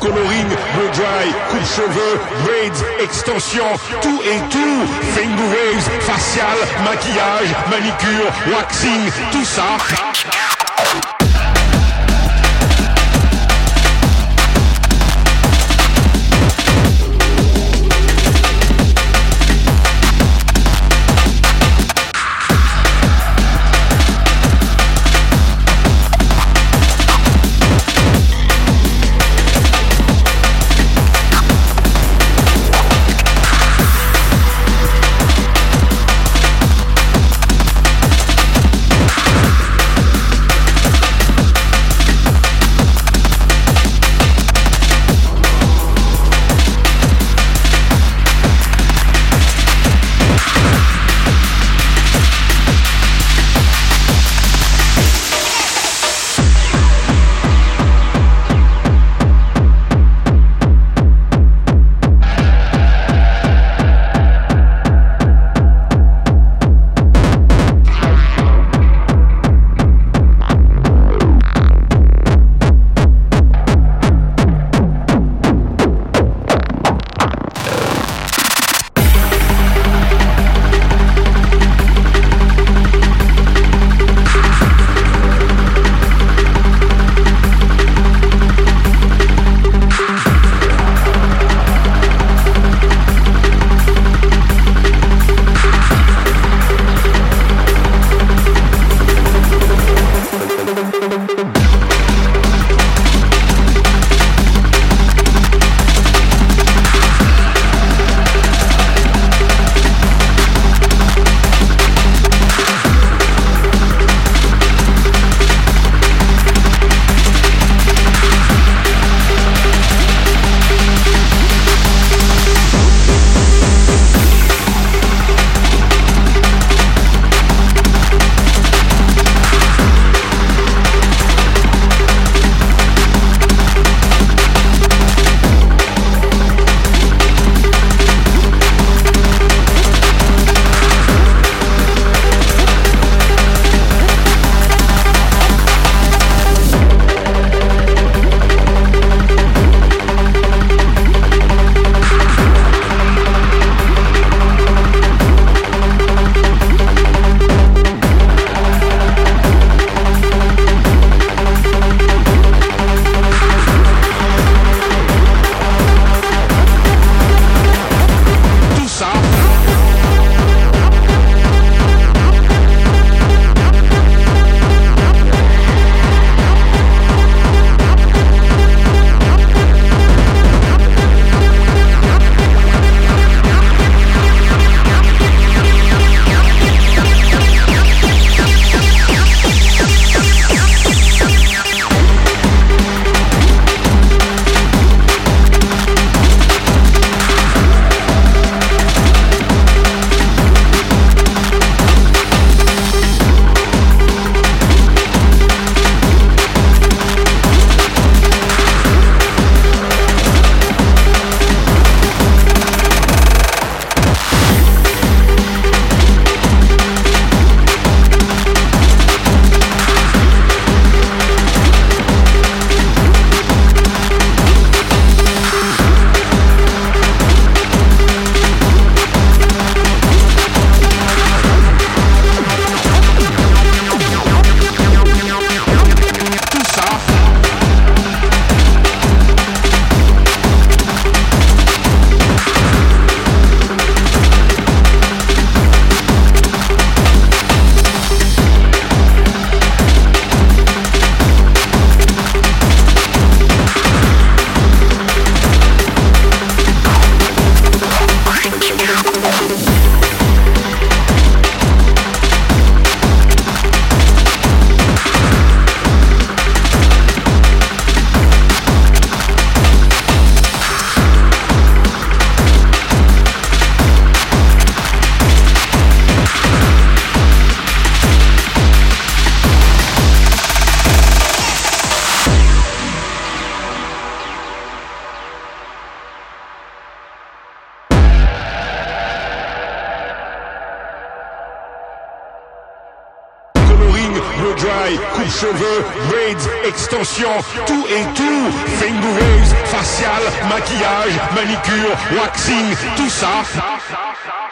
Coloring, blow dry, coupe cheveux, braids, extensions, tout et tout. Finger waves, facial, maquillage, manicure, waxing, tout ça. Dry, coupe-cheveux, braids, extensions, tout et tout. Fingoureuse, facial, maquillage, manicure, waxing, tout ça.